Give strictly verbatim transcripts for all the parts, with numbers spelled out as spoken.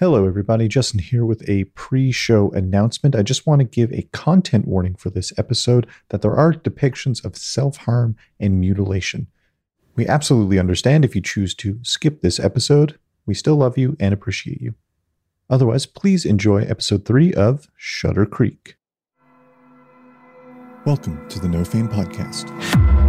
Hello, everybody. Justin here with a pre-show announcement. I just want to give a content warning for this episode that there are depictions of self-harm and mutilation. We absolutely understand if you choose to skip this episode. We still love you and appreciate you. Otherwise, please enjoy episode three of Shutter Creek. Welcome to the No Fame Podcast.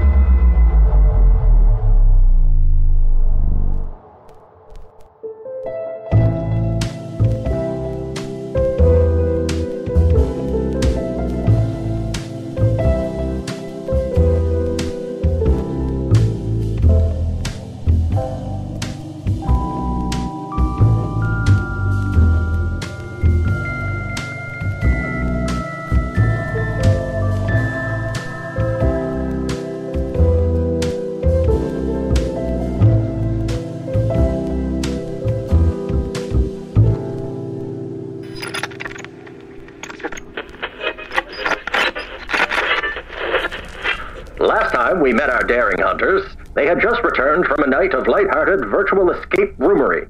We met our daring hunters. They had just returned from a night of lighthearted virtual escape roomery.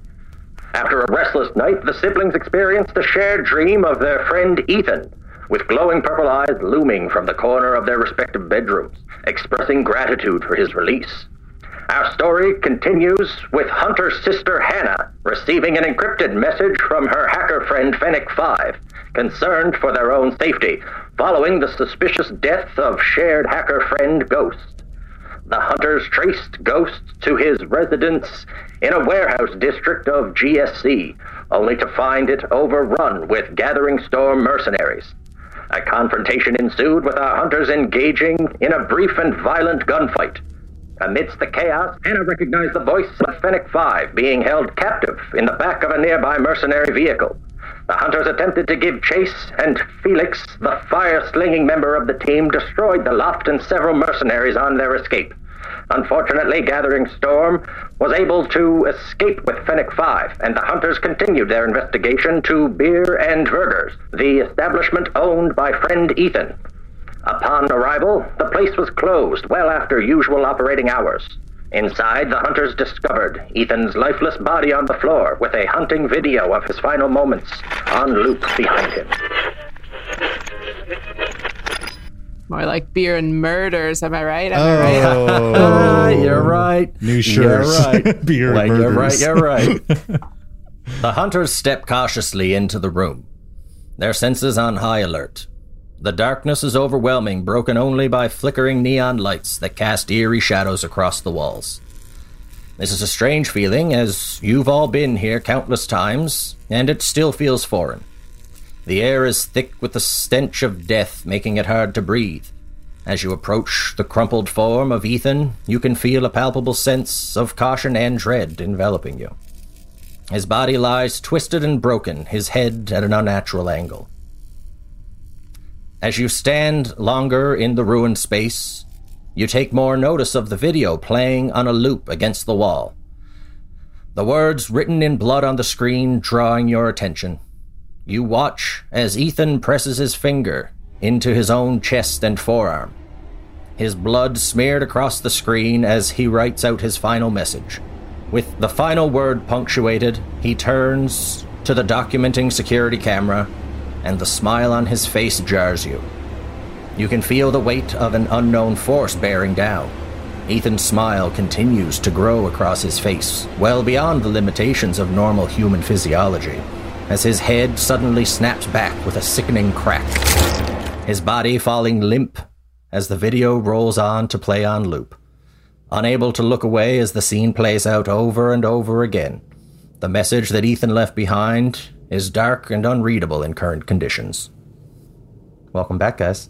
After a restless night, the siblings experienced a shared dream of their friend Ethan, with glowing purple eyes looming from the corner of their respective bedrooms, expressing gratitude for his release. Our story continues with Hunter's sister Hannah receiving an encrypted message from her hacker friend Fennec Five, concerned for their own safety, following the suspicious death of shared hacker friend Ghost. The hunters traced Ghost to his residence in a warehouse district of G S C, only to find it overrun with Gathering Storm mercenaries. A confrontation ensued with our hunters engaging in a brief and violent gunfight. Amidst the chaos, Anna recognized the voice of Fennec Five being held captive in the back of a nearby mercenary vehicle. The hunters attempted to give chase, and Felix, the fire-slinging member of the team, destroyed the loft and several mercenaries on their escape. Unfortunately, Gathering Storm was able to escape with Fennec Five, and the hunters continued their investigation to Beer and Burgers, the establishment owned by friend Ethan. Upon arrival, the place was closed well after usual operating hours. Inside, the hunters discovered Ethan's lifeless body on the floor with a haunting video of his final moments on loop behind him. More like beer and murders, am I right? Am oh, I right? Oh, you're right. New shirts. You're right. Beer like, and murders. You're right, you're right. The hunters step cautiously into the room, their senses on high alert. The darkness is overwhelming, broken only by flickering neon lights that cast eerie shadows across the walls. This is a strange feeling, as you've all been here countless times, and it still feels foreign. The air is thick with the stench of death, making it hard to breathe. As you approach the crumpled form of Ethan, you can feel a palpable sense of caution and dread enveloping you. His body lies twisted and broken, his head at an unnatural angle. As you stand longer in the ruined space, you take more notice of the video playing on a loop against the wall. The words written in blood on the screen drawing your attention. You watch as Ethan presses his finger into his own chest and forearm, his blood smeared across the screen as he writes out his final message. With the final word punctuated, he turns to the documenting security camera, and the smile on his face jars you. You can feel the weight of an unknown force bearing down. Ethan's smile continues to grow across his face, well beyond the limitations of normal human physiology, as his head suddenly snaps back with a sickening crack, his body falling limp as the video rolls on to play on loop. Unable to look away as the scene plays out over and over again, the message that Ethan left behind is dark and unreadable in current conditions. Welcome back, guys.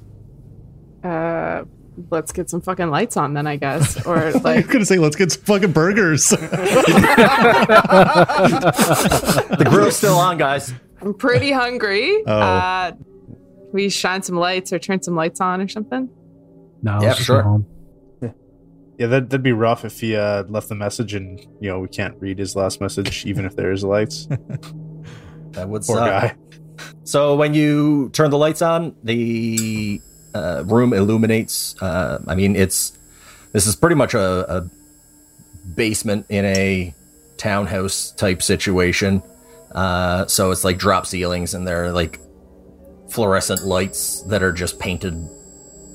Uh, let's get some fucking lights on then, I guess. Or like, I was gonna say, let's get some fucking burgers. The grill's still on, guys. I'm pretty hungry. Oh. Uh, we shine some lights or turn some lights on or something. No, yeah, sure. Home. Yeah, yeah, that'd, that'd be rough if he uh, left the message and you know we can't read his last message, even if there is lights. That would Poor suck. Guy. So when you turn the lights on, the uh, room illuminates. Uh, I mean, it's this is pretty much a, a basement in a townhouse type situation. Uh, so it's like drop ceilings, and they're like fluorescent lights that are just painted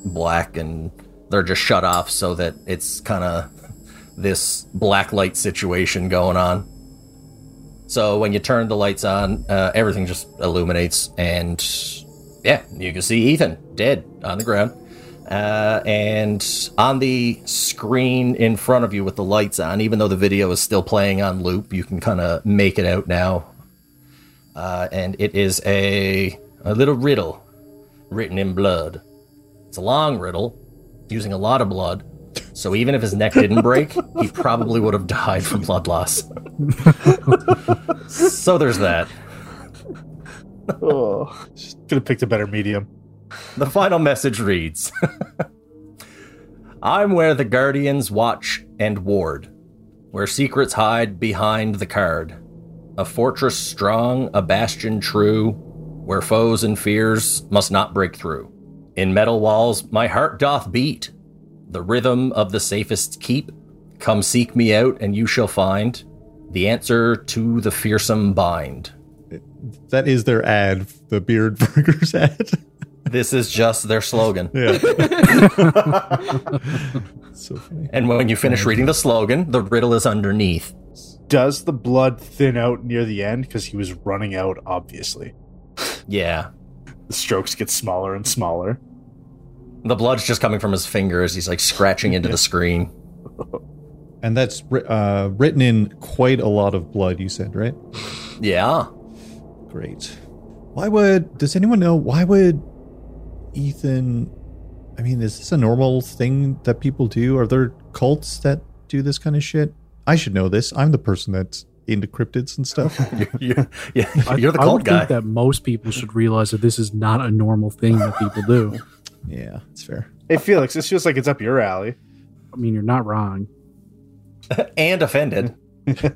black, and they're just shut off so that it's kind of this black light situation going on. So when you turn the lights on, uh, everything just illuminates, and yeah, you can see Ethan dead on the ground. Uh, and on the screen in front of you with the lights on, even though the video is still playing on loop, you can kind of make it out now. Uh, and it is a, a little riddle written in blood. It's a long riddle using a lot of blood. So even if his neck didn't break, he probably would have died from blood loss. So there's that. Oh, just could have picked a better medium. The final message reads, I'm where the guardians watch and ward, where secrets hide behind the card, a fortress strong, a bastion true, where foes and fears must not break through. In metal walls my heart doth beat, the rhythm of the safest keep. Come seek me out and you shall find the answer to the fearsome bind. That is their ad, the Beer and Burgers ad. This is just their slogan. Yeah. So funny. And when you finish reading the slogan, the riddle is underneath. Does the blood thin out near the end? Because he was running out, obviously. Yeah. The strokes get smaller and smaller. The blood's just coming from his fingers. He's like scratching into yeah. the screen. And that's uh, written in quite a lot of blood, you said, right? Yeah. Great. Why would... Does anyone know why would... Ethan, I mean, is this a normal thing that people do? Are there cults that do this kind of shit? I should know this. I'm the person that's into cryptids and stuff. you're, you're, you're the I, cult guy. I would guy. think that most people should realize that this is not a normal thing that people do. Yeah, it's fair. Hey, Felix, this feels like it's up your alley. I mean, you're not wrong. And offended. Hey,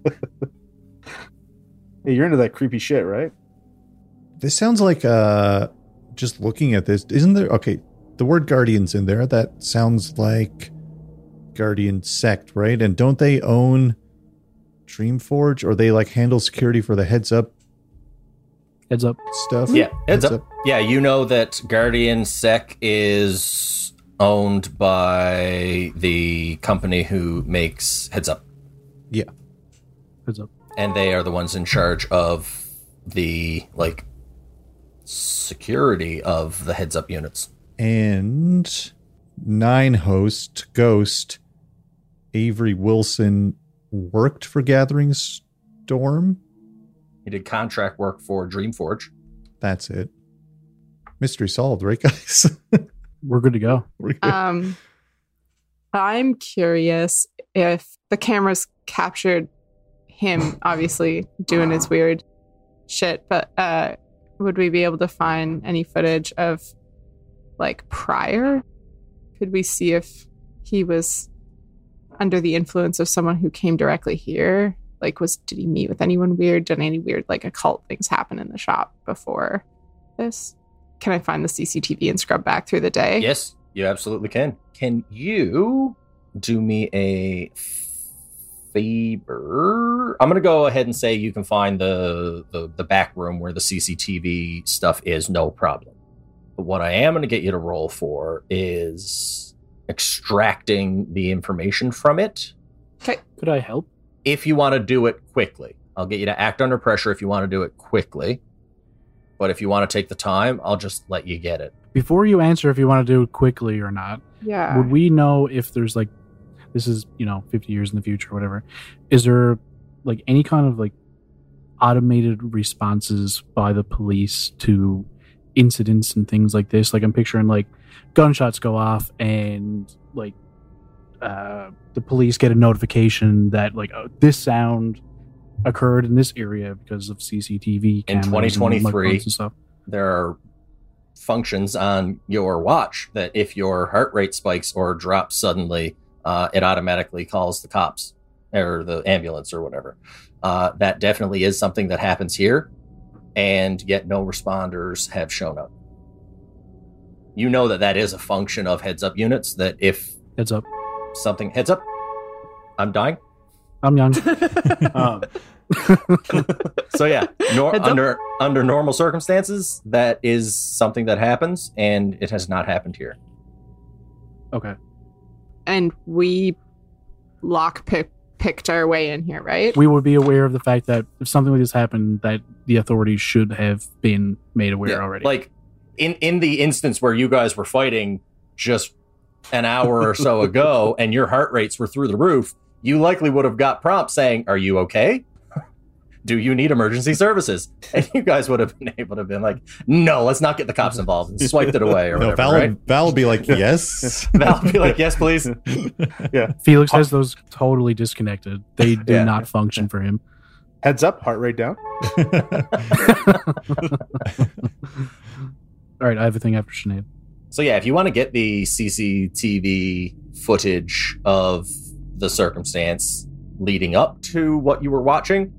you're into that creepy shit, right? This sounds like uh just looking at this, isn't there, okay, the word guardians in there, that sounds like Guardian Sect, right? And don't they own Dreamforge, or they like handle security for the Heads Up Heads Up stuff? Yeah, Heads, heads up. up. Yeah, you know that Guardian Sec is owned by the company who makes Heads Up. Yeah. Heads Up. And they are the ones in charge of the, like, security of the Heads Up units. And Nine host Ghost Avery Wilson worked for Gathering Storm. He did contract work for Dreamforge. That's it. Mystery solved, right, guys? We're good to go. We're good. Um, I'm curious if the cameras captured him, obviously doing his weird shit, but uh would we be able to find any footage of, like, prior? Could we see if he was under the influence of someone who came directly here? Like, was did he meet with anyone weird? Did any weird, like, occult things happen in the shop before this? Can I find the C C T V and scrub back through the day? Yes, you absolutely can. Can you do me a favor? I'm gonna go ahead and say you can find the, the the back room where the C C T V stuff is, no problem. But what I am gonna get you to roll for is extracting the information from it. Okay. Could I help? If you want to do it quickly. I'll get you to act under pressure if you want to do it quickly. But if you want to take the time, I'll just let you get it. Before you answer if you want to do it quickly or not, yeah. Would we know if there's like, this is, you know, fifty years in the future or whatever. Is there, like, any kind of, like, automated responses by the police to incidents and things like this? Like, I'm picturing, like, gunshots go off and, like, uh, the police get a notification that, like, oh, this sound occurred in this area because of C C T V cameras. In twenty twenty-three, and stuff. There are functions on your watch that if your heart rate spikes or drops suddenly, Uh, it automatically calls the cops or the ambulance or whatever. Uh, that definitely is something that happens here, and yet no responders have shown up. You know that that is a function of Heads Up units, that if Heads Up something Heads Up, I'm dying. I'm young. um, So yeah, nor- under up. under normal circumstances, that is something that happens, and it has not happened here. Okay. And we lock pick, picked our way in here, right? We would be aware of the fact that if something like this happened, that the authorities should have been made aware yeah, already. Like in, in the instance where you guys were fighting just an hour or so ago, and your heart rates were through the roof, you likely would have got prompts saying, "Are you okay? Do you need emergency services?" And you guys would have been able to have been like, "No, let's not get the cops involved," and swiped it away or no, whatever. Val, right? Val would be like, "Yes." Val would be like, "Yes, please." Yeah. Felix has those totally disconnected. They do yeah. not function for him. Heads up, heart rate down. All right, I have a thing after Sinead. So yeah, if you want to get the C C T V footage of the circumstance leading up to what you were watching,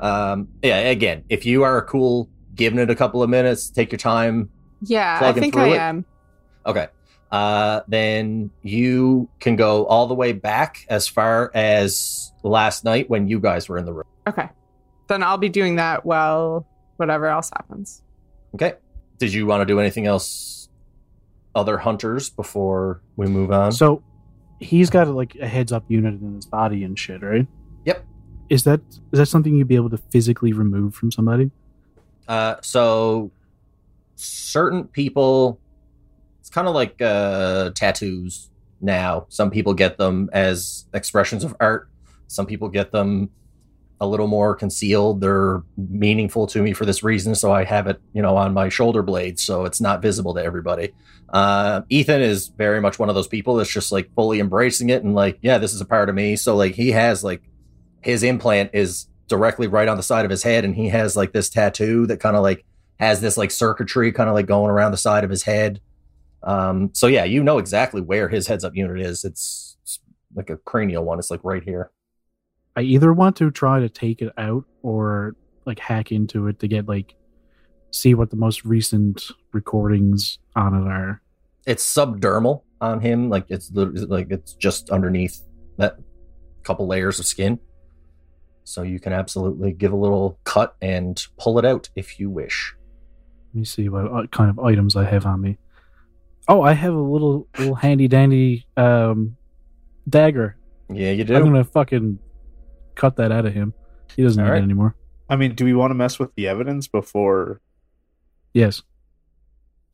um yeah again, if you are cool giving it a couple of minutes, take your time. Yeah, I think I it. am. Okay. Uh then you can go all the way back as far as last night when you guys were in the room. Okay. Then I'll be doing that while whatever else happens. Okay. Did you want to do anything else, other hunters, before we move on? So he's got like a heads up unit in his body and shit, right? Yep. Is that is that something you'd be able to physically remove from somebody? Uh, so certain people, it's kind of like uh, tattoos now. Some people get them as expressions of art. Some people get them a little more concealed. They're meaningful to me for this reason, so I have it, you know, on my shoulder blade, so it's not visible to everybody. Uh, Ethan is very much one of those people that's just like fully embracing it and like, yeah, this is a part of me. So like he has like, his implant is directly right on the side of his head, and he has like this tattoo that kind of like has this like circuitry kind of like going around the side of his head. Um, so yeah, you know exactly where his heads up unit is. It's, it's like a cranial one. It's like right here. I either want to try to take it out or like hack into it to get like, see what the most recent recordings on it are. It's subdermal on him. Like it's like, it's just underneath that couple layers of skin. So you can absolutely give a little cut and pull it out if you wish. Let me see what kind of items I have on me. Oh, I have a little little handy dandy um, dagger. Yeah, you do. I'm going to fucking cut that out of him. He doesn't All need right. it anymore. I mean, do we want to mess with the evidence before? Yes.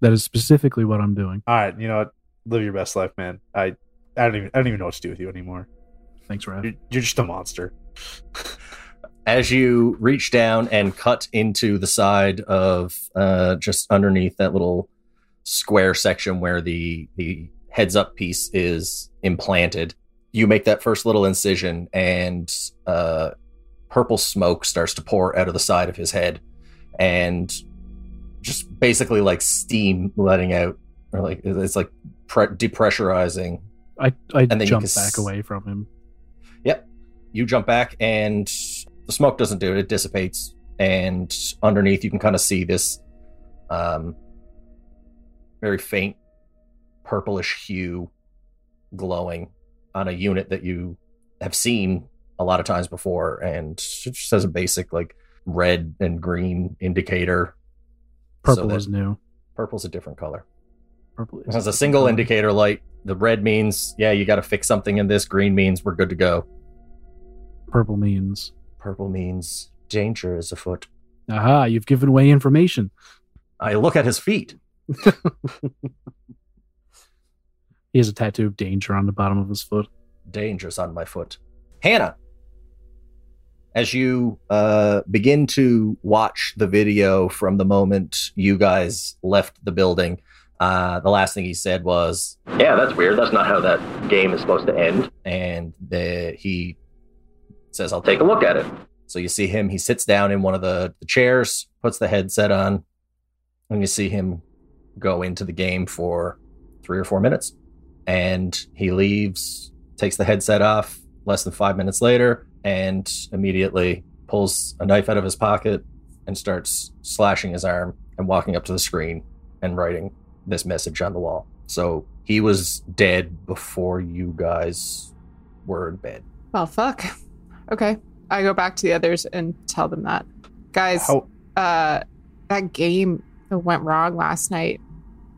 That is specifically what I'm doing. All right, you know what? Live your best life, man. I I don't even I don't even know what to do with you anymore. Thanks, Raph. You're, you're just a monster. As you reach down and cut into the side of uh, just underneath that little square section where the the heads up piece is implanted, you make that first little incision and uh, purple smoke starts to pour out of the side of his head, and just basically like steam letting out, or like it's like pre- depressurizing. I, I and then jump back s- away from him. Yep. You jump back and the smoke doesn't do it. It dissipates. And underneath you can kind of see this um, very faint purplish hue glowing on a unit that you have seen a lot of times before. And it just has a basic like red and green indicator. Purple so is new. Purple's a different color. Purple is it has a single color. Indicator light. The red means, yeah, you got to fix something in this. Green means we're good to go. Purple means? Purple means danger is afoot. Aha, you've given away information. I look at his feet. He has a tattoo of danger on the bottom of his foot. Danger's on my foot. Hannah, as you uh, begin to watch the video from the moment you guys left the building, Uh, the last thing he said was, "Yeah, that's weird. That's not how that game is supposed to end." And the, he says, "I'll take a look at it." So you see him. He sits down in one of the, the chairs, puts the headset on, and you see him go into the game for three or four minutes. And he leaves, takes the headset off less than five minutes later, and immediately pulls a knife out of his pocket and starts slashing his arm and walking up to the screen and writing this message on the wall. So he was dead before you guys were in bed. Well, fuck. Okay. I go back to the others and tell them that. Guys, How- uh, that game that went wrong last night,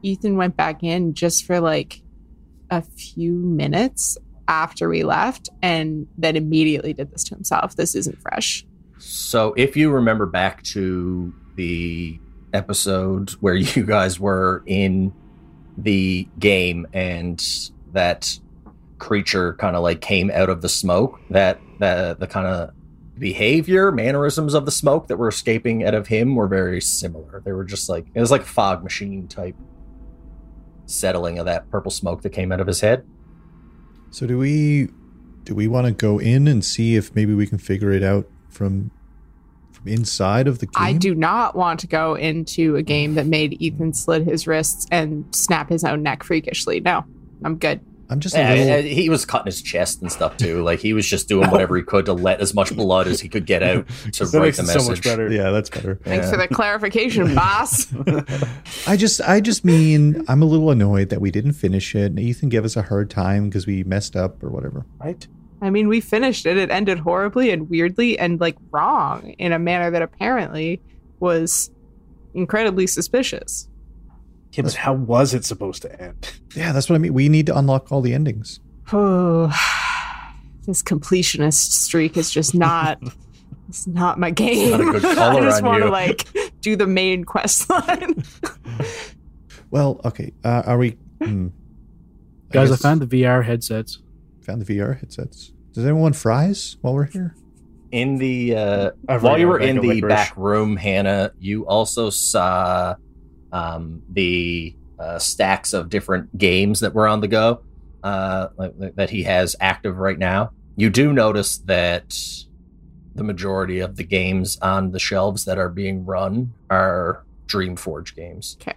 Ethan went back in just for like a few minutes after we left and then immediately did this to himself. This isn't fresh. So if you remember back to the episode where you guys were in the game and that creature kind of like came out of the smoke, that, that the kind of behavior, mannerisms of the smoke that were escaping out of him were very similar. They were just like, it was like a fog machine type settling of that purple smoke that came out of his head. So do we do we want to go in and see if maybe we can figure it out from from inside of the game? I do not want to go into a game that made Ethan slit his wrists and snap his own neck freakishly. No, I'm good. I'm just yeah, little... I, I, he was cutting his chest and stuff too. Like he was just doing whatever he could to let as much blood as he could get out to break the message. So much better. Yeah, that's better. Thanks yeah. for the clarification, boss. I just, I just mean I'm a little annoyed that we didn't finish it, and Ethan gave us a hard time because we messed up or whatever. Right. I mean, we finished it. It ended horribly and weirdly and like wrong in a manner that apparently was incredibly suspicious. Yeah, but how was it supposed to end? Yeah, that's what I mean. We need to unlock all the endings. Oh, this completionist streak is just not, it's not my game. Not a good color I just want to like do the main quest line. Well, okay. Uh, are we... Hmm, I Guys, guess, I found the V R headsets. Found the V R headsets. Does anyone want fries while we're here? In the... Uh, while you were in the licorice. back room, Hannah, you also saw... Um, the uh, stacks of different games that were on the go uh, that he has active right now. You do notice that the majority of the games on the shelves that are being run are Dreamforge games. Okay.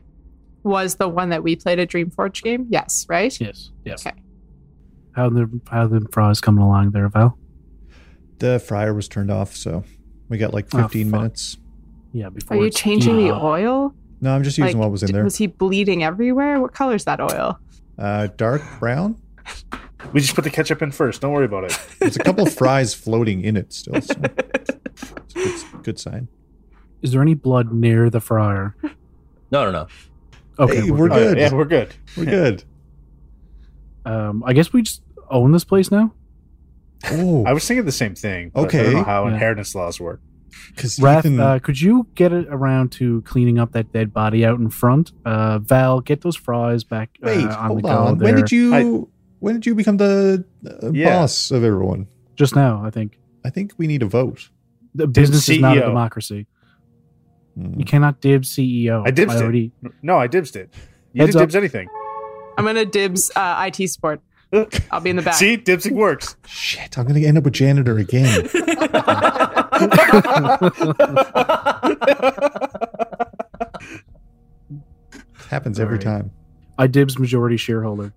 Was the one that we played a Dreamforge game? Yes, right? Yes. Yes. Okay. How the how the fries coming along there, Val? The fryer was turned off, so we got like fifteen oh, minutes. Yeah. Before are you changing yeah. the oil? No, I'm just using like, what was in there. Was he bleeding everywhere? What color is that oil? Uh, dark brown. We just put the ketchup in first. Don't worry about it. There's a couple of fries floating in it still. So it's a good, good sign. Is there any blood near the fryer? No, no, no. Okay, hey, we're, we're good. good. Yeah, we're good. We're good. Um, I guess we just own this place now. Oh, I was thinking the same thing. But okay, I don't know how yeah. inheritance laws work. Raph, Ethan, uh, could you get it around to cleaning up that dead body out in front? Uh, Val, get those fries back. Uh, wait, on hold the go on. There. When did you? I, when did you become the uh, yeah. boss of everyone? Just now, I think. I think we need a vote. The business is not a democracy. Mm. You cannot dibs C E O. I dibs it. No, I dibs it. You Heads didn't up. Dibs anything. I'm gonna dibs uh, I T support. I'll be in the back. See, dibsing works. Shit, I'm gonna end up with janitor again. Happens every right. time. I dibs majority shareholder.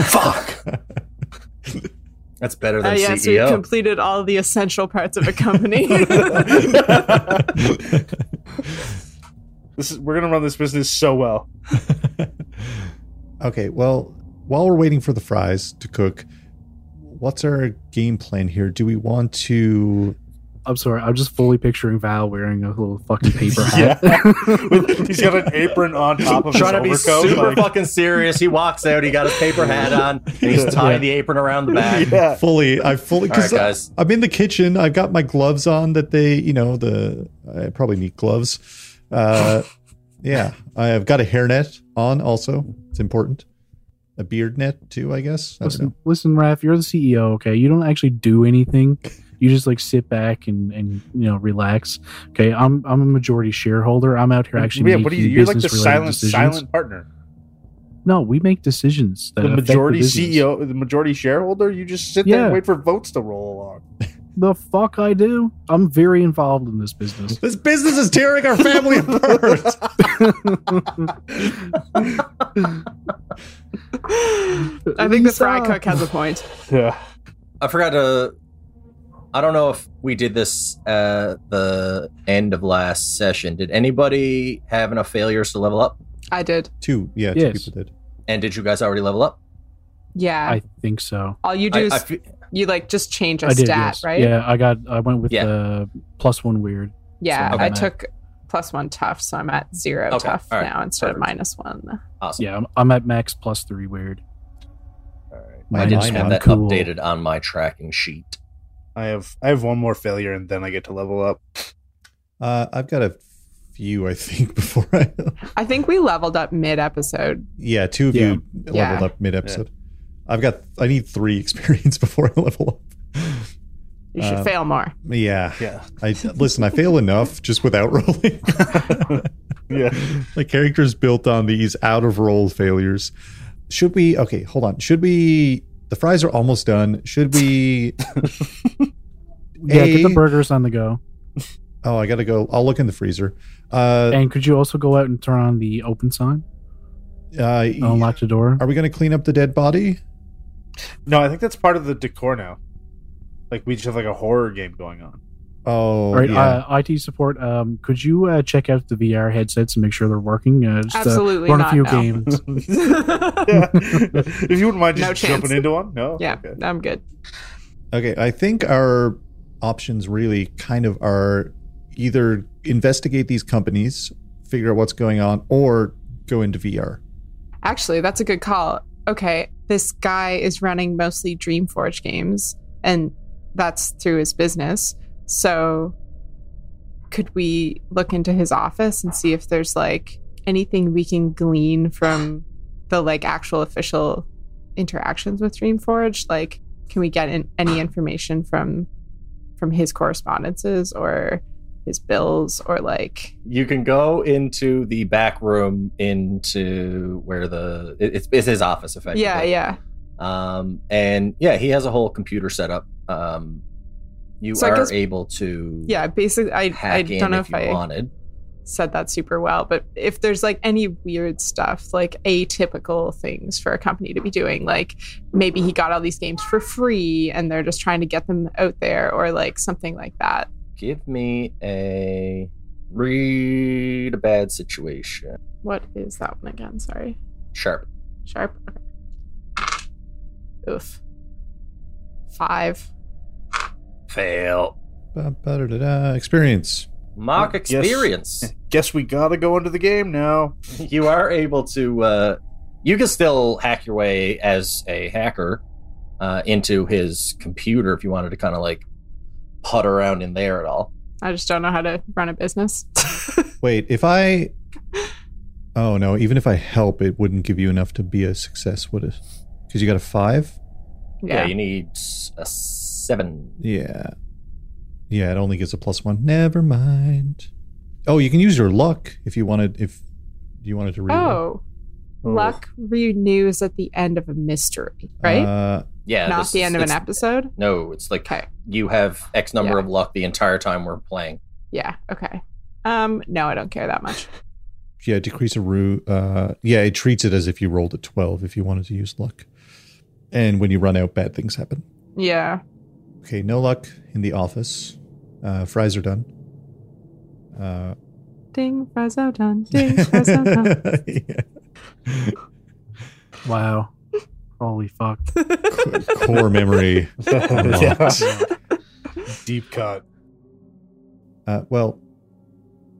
Fuck. That's better than uh, yeah, C E O. So you completed all the essential parts of a company. This is we're gonna run this business so well. Okay, well. While we're waiting for the fries to cook, what's our game plan here? Do we want to... I'm sorry, I'm just fully picturing Val wearing a little fucking paper hat. With, he's got an apron on top of Trying his overcoat. Trying to be super like... fucking serious. He walks out, he got his paper hat on, and he's tying yeah. the apron around the back. Yeah. Fully, I fully... Because right, I'm in the kitchen, I've got my gloves on that they, you know, the... I probably need gloves. Uh, yeah, I've got a hairnet on also. It's important. A beard net too, I guess. I listen, listen, Raph, you're the C E O, okay? You don't actually do anything. You just like sit back and, and you know relax. Okay, I'm I'm a majority shareholder. I'm out here actually. Yeah, making what are you? You're like the silent decisions. silent partner. No, we make decisions. That the majority the C E O, the majority shareholder. You just sit yeah. there and wait for votes to roll along. The fuck I do? I'm very involved in this business. This business is tearing our family apart. I think the fry cook has a point. Yeah, I forgot to. I don't know if we did this at the end of last session. Did anybody have enough failures to level up? I did. Two, yeah, yes. two people did. And did you guys already level up? Yeah. I think so. All you do I, is I f- you like just change a I stat, did, yes. right? Yeah, I got I went with yeah. the plus one weird. Yeah, so okay. I took plus one tough, so I'm at zero okay. tough right. now instead Perfect. of minus one. Awesome. Yeah, I'm, I'm at max plus three weird. All right. Minus I didn't have that cool. updated on my tracking sheet. I have I have one more failure and then I get to level up. Uh, I've got a few, I think, before I I think we leveled up mid-episode. Yeah, two of yeah. you leveled yeah. up mid-episode. Yeah. I've got, I need three experience before I level up. You should uh, fail more. Yeah. Yeah. I Listen, I fail enough just without rolling. yeah. My character's built on these out-of-roll failures. Should we, okay, hold on. Should we, the fries are almost done. Should we? yeah, a, get the burgers on the go. Oh, I got to go. I'll look in the freezer. Uh, and could you also go out and turn on the open sign? Uh, Unlock yeah. the door. Are we going to clean up the dead body? No, I think that's part of the decor now. Like, we just have like a horror game going on. Oh, right. Yeah. Uh, I T support. Um, could you uh, check out the V R headsets and make sure they're working? Uh, just, Absolutely uh, run not. Run a few no. games. yeah. If you wouldn't mind just no jumping into one. No. Yeah, okay. I'm good. Okay, I think our options really kind of are either investigate these companies, figure out what's going on, or go into V R. Actually, that's a good call. Okay, this guy is running mostly Dreamforge games, and that's through his business. So could we look into his office and see if there's like anything we can glean from the like actual official interactions with Dreamforge? Like, can we get in any information from from his correspondences or his bills or like? You can go into the back room into where the it's, it's his office effectively. Yeah, yeah. Um, and yeah, he has a whole computer set up. Um, you so are guess, able to yeah, basically. I I don't know if, if I wanted. said that super well, but if there's like any weird stuff, like atypical things for a company to be doing, like maybe he got all these games for free and they're just trying to get them out there, or like something like that. Give me a read a bad situation. What is that one again? Sorry. Sharp. Sharp. Okay. Oof. Five. Fail. Ba-ba-da-da-da. Experience. Mark experience. Guess, guess we gotta go into the game now. You are able to. Uh, you can still hack your way as a hacker uh, into his computer if you wanted to kind of like putt around in there at all. I just don't know how to run a business. Wait, if I. Oh no! Even if I help, it wouldn't give you enough to be a success. Would it? Because you got a five? Yeah. yeah, you need a seven. Yeah. Yeah, it only gives a plus one. Never mind. Oh, you can use your luck if you wanted if you wanted to read. Oh. oh. Luck renews at the end of a mystery, right? Uh, yeah. Not this, the end of an episode? No, it's like okay. you have X number yeah. of luck the entire time we're playing. Yeah, okay. Um, no, I don't care that much. Yeah, decrease a rue. Uh, yeah, it treats it as if you rolled a twelve if you wanted to use luck. And when you run out, bad things happen. Yeah. Okay, no luck in the office. Uh, fries are done. Uh, ding, fries are done. Ding, fries are done. yeah. Wow. Holy fuck. Core, core memory. yeah. Deep cut. Uh, well,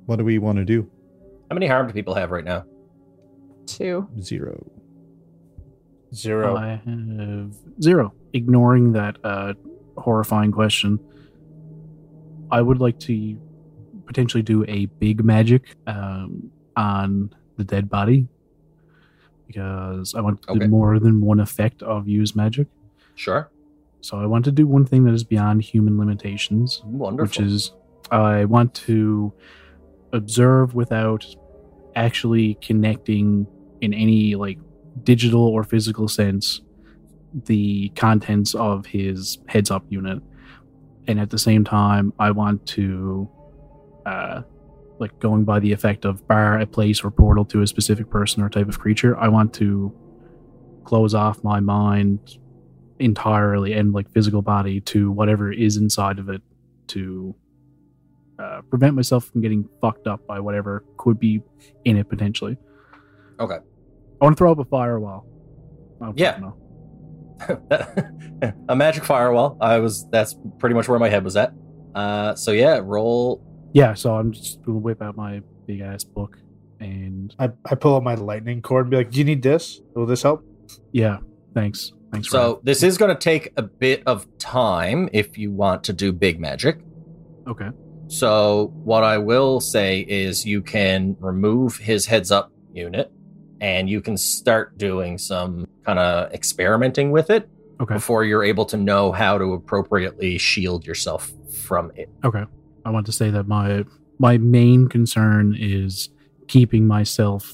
what do we want to do? How many harm do people have right now? Two. Zero. Zero. I have zero. Ignoring that uh, horrifying question, I would like to potentially do a big magic um, on the dead body because I want to okay. do more than one effect of use magic. Sure. So I want to do one thing that is beyond human limitations. Wonderful. Which is I want to observe without actually connecting in any like digital or physical sense the contents of his heads up unit. And at the same time, I want to, uh, like going by the effect of bar, a place, or portal to a specific person or type of creature, I want to close off my mind entirely and like physical body to whatever is inside of it to uh, prevent myself from getting fucked up by whatever could be in it potentially. Okay. I want to throw up a firewall. I yeah. Know. a magic firewall. I was, that's pretty much where my head was at. Uh, so yeah, roll. Yeah, so I'm just going to whip out my big ass book and I, I pull out my lightning cord and be like, do you need this? Will this help? Yeah, thanks. Thanks. So Raph. This is going to take a bit of time if you want to do big magic. Okay. So what I will say is you can remove his heads up unit and you can start doing some kind of experimenting with it okay. before you're able to know how to appropriately shield yourself from it. Okay. I want to say that my my main concern is keeping myself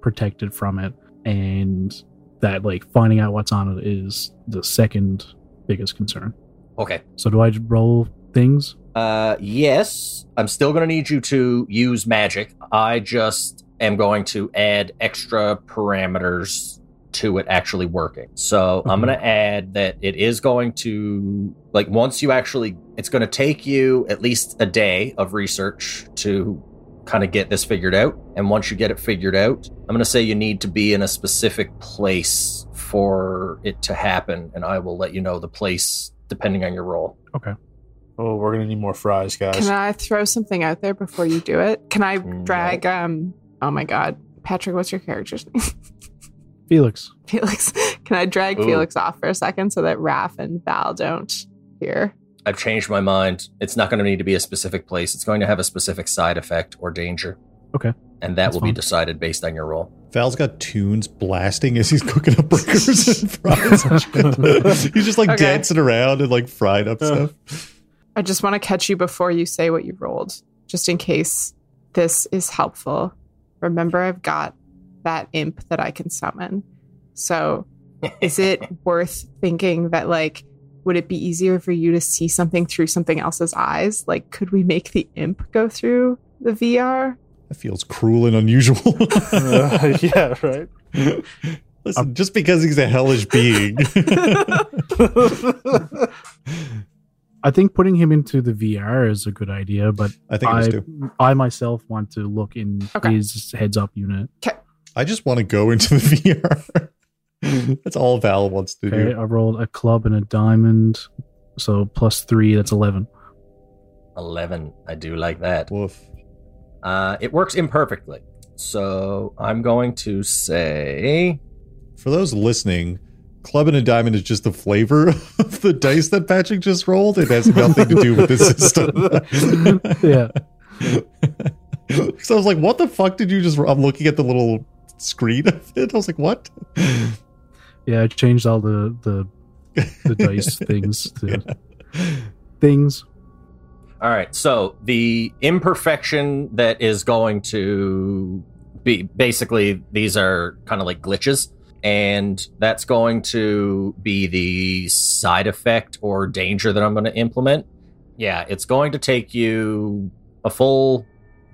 protected from it, and that like finding out what's on it is the second biggest concern. Okay. So do I roll things? Uh, yes. I'm still going to need you to use magic. I just am going to add extra parameters to it actually working. So okay. I'm going to add that it is going to, like, once you actually, it's going to take you at least a day of research to kind of get this figured out. And once you get it figured out, I'm going to say you need to be in a specific place for it to happen. And I will let you know the place depending on your role. Okay. Oh, we're going to need more fries, guys. Can I throw something out there before you do it? Can I drag, no. um, oh my God, Patrick, what's your character's name? Felix. Felix. Can I drag Ooh. Felix off for a second so that Raph and Val don't hear? I've changed my mind. It's not going to need to be a specific place. It's going to have a specific side effect or danger. Okay. And that That's will fine. Be decided based on your role. Val's got tunes blasting as he's cooking up burgers and fries. He's just like okay. dancing around and like frying up uh. stuff. I just want to catch you before you say what you rolled, just in case this is helpful. Remember, I've got that imp that I can summon. So is it worth thinking that, like, would it be easier for you to see something through something else's eyes? Like, could we make the imp go through the V R? That feels cruel and unusual. uh, yeah, right? Listen, um, just because he's a hellish being. I think putting him into the V R is a good idea, but I think I, I myself want to look in okay. his heads up unit. Okay. I just want to go into the V R. That's all Val wants to okay, do. I rolled a club and a diamond, so plus three, that's eleven. eleven, I do like that. Woof. Uh, it works imperfectly, so I'm going to say... For those listening... Club and a diamond is just the flavor of the dice that Patrick just rolled. It has nothing to do with the system. Yeah. So I was like, what the fuck did you just roll? I'm looking at the little screen of it. I was like, what? Yeah, I changed all the the, the dice things to yeah. things. All right. So the imperfection that is going to be basically, these are kind of like glitches. And that's going to be the side effect or danger that I'm going to implement. Yeah, it's going to take you a full,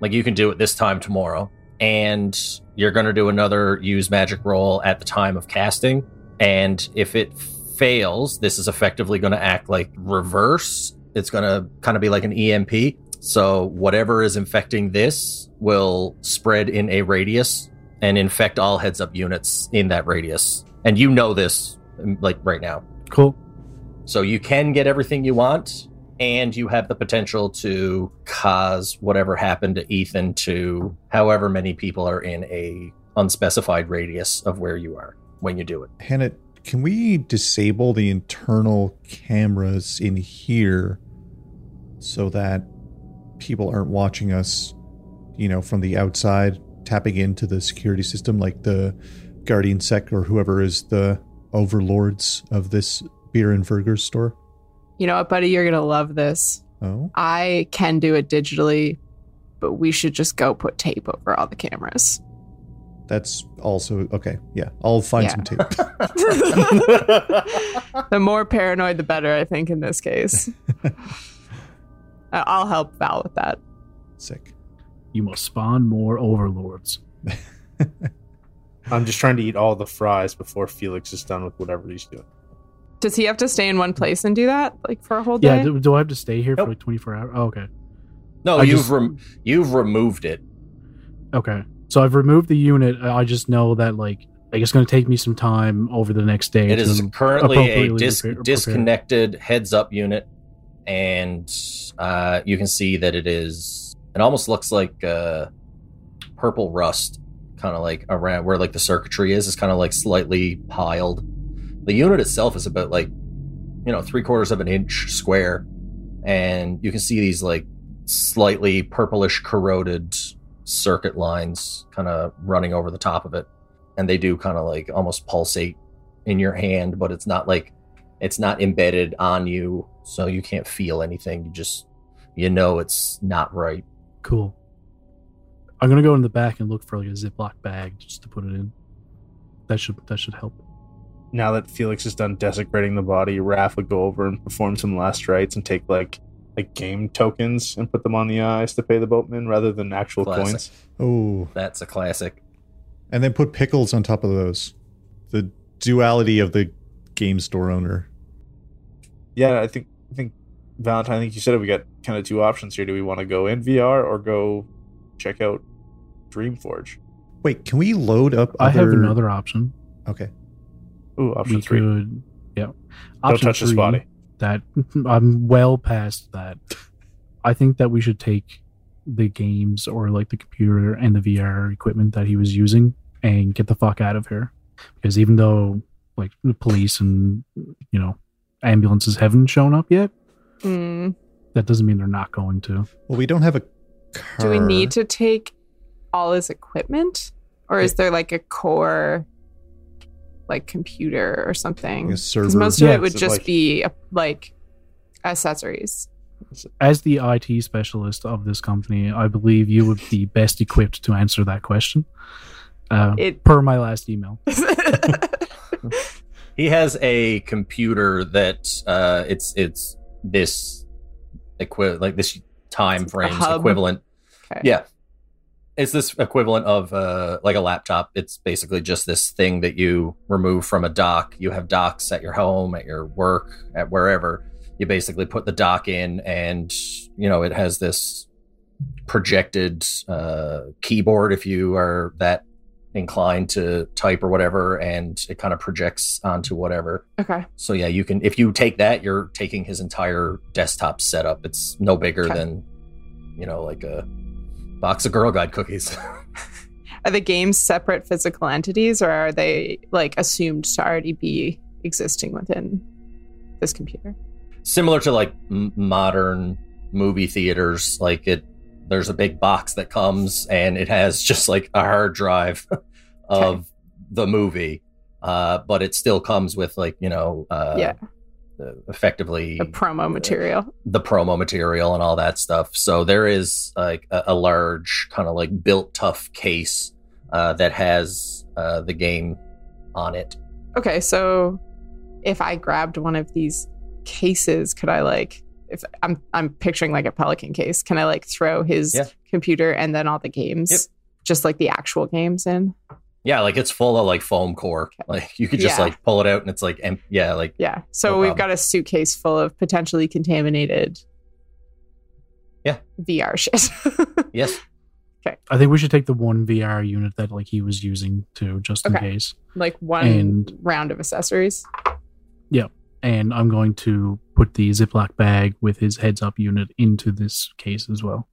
like you can do it this time tomorrow. And you're going to do another use magic roll at the time of casting. And if it fails, this is effectively going to act like reverse. It's going to kind of be like an E M P. So whatever is infecting this will spread in a radius and infect all heads-up units in that radius. And you know this, like, right now. Cool. So you can get everything you want, and you have the potential to cause whatever happened to Ethan to however many people are in a unspecified radius of where you are when you do it. Hannah, can we disable the internal cameras in here so that people aren't watching us, you know, from the outside? Tapping into the security system, like the Guardian Sec or whoever is the overlords of this Beer and Burgers store. You know what, buddy? You're going to love this. Oh, I can do it digitally, but we should just go put tape over all the cameras. That's also... Okay, yeah. I'll find yeah. some tape. The more paranoid, the better, I think, in this case. I'll help Val with that. Sick. You must spawn more overlords. I'm just trying to eat all the fries before Felix is done with whatever he's doing. Does he have to stay in one place and do that, like, for a whole day? Yeah, do, do I have to stay here nope. for like twenty-four hours? Oh, okay. No, I you've just, rem- you've removed it. Okay, so I've removed the unit. I just know that, like, Like, it's going to take me some time over the next day. It is currently a dis- prepare, disconnected Heads Up unit, and uh, you can see that it is. It almost looks like uh, purple rust, kind of like around where like the circuitry is. It's kind of like slightly piled. The unit itself is about like you know three quarters of an inch square, and you can see these like slightly purplish corroded circuit lines kind of running over the top of it. And they do kind of like almost pulsate in your hand, but it's not like it's not embedded on you, so you can't feel anything. You just, you know, it's not right. Cool. I'm gonna go in the back and look for like a Ziploc bag just to put it in. That should that should help. Now that Felix is done desecrating the body, Raph would go over and perform some last rites and take like like game tokens and put them on the eyes to pay the boatman rather than actual classic coins. Oh, that's a classic. And then put pickles on top of those. The duality of the game store owner. Yeah, I think I think Valentine, I think you said it, we got kind of two options here. Do we want to go in V R or go check out Dreamforge? Wait, can we load up other... I have another option. Okay. Ooh, option we three. Could, yeah. Option Don't touch three, this body. That I'm well past that. I think that we should take the games or like the computer and the V R equipment that he was using and get the fuck out of here, because even though like the police and you know ambulances haven't shown up yet, mm. that doesn't mean they're not going to. Well, we don't have a car. Do we need to take all his equipment, or is there like a core like computer or something? Because most of yeah, it would just like... be like accessories. As the I T specialist of this company, I believe you would be best equipped to answer that question. Uh, it, per my last email. He has a computer that uh, it's it's this equi- like this time frame's equivalent. Okay. Yeah. It's this equivalent of uh, like a laptop. It's basically just this thing that you remove from a dock. You have docks at your home, at your work, at wherever. You basically put the dock in, and you know it has this projected uh, keyboard if you are that inclined to type or whatever, and it kind of projects onto whatever. Okay. So yeah, you can if you take that, you're taking his entire desktop setup. It's no bigger okay. than you know like a box of Girl Guide cookies. Are the games separate physical entities, or are they like assumed to already be existing within this computer? Similar to like m- modern movie theaters, like it, there's a big box that comes and it has just like a hard drive of okay. the movie, uh, but it still comes with like you know, uh, yeah, uh, effectively a promo material, uh, the promo material and all that stuff. So there is like a, a large kind of like built tough case uh, that has uh, the game on it. Okay, so if I grabbed one of these cases, could I like if I'm I'm picturing like a Pelican case, can I like throw his yeah. computer and then all the games yep. just like the actual games in? Yeah, like it's full of like foam core. Okay. Like you could just yeah. like pull it out and it's like em- yeah like yeah so no we've problem. Got a suitcase full of potentially contaminated yeah V R shit. Yes. Okay. I think we should take the one V R unit that like he was using too, just okay. in case, like one and, round of accessories. Yeah. And I'm going to put the Ziploc bag with his Heads Up unit into this case as well.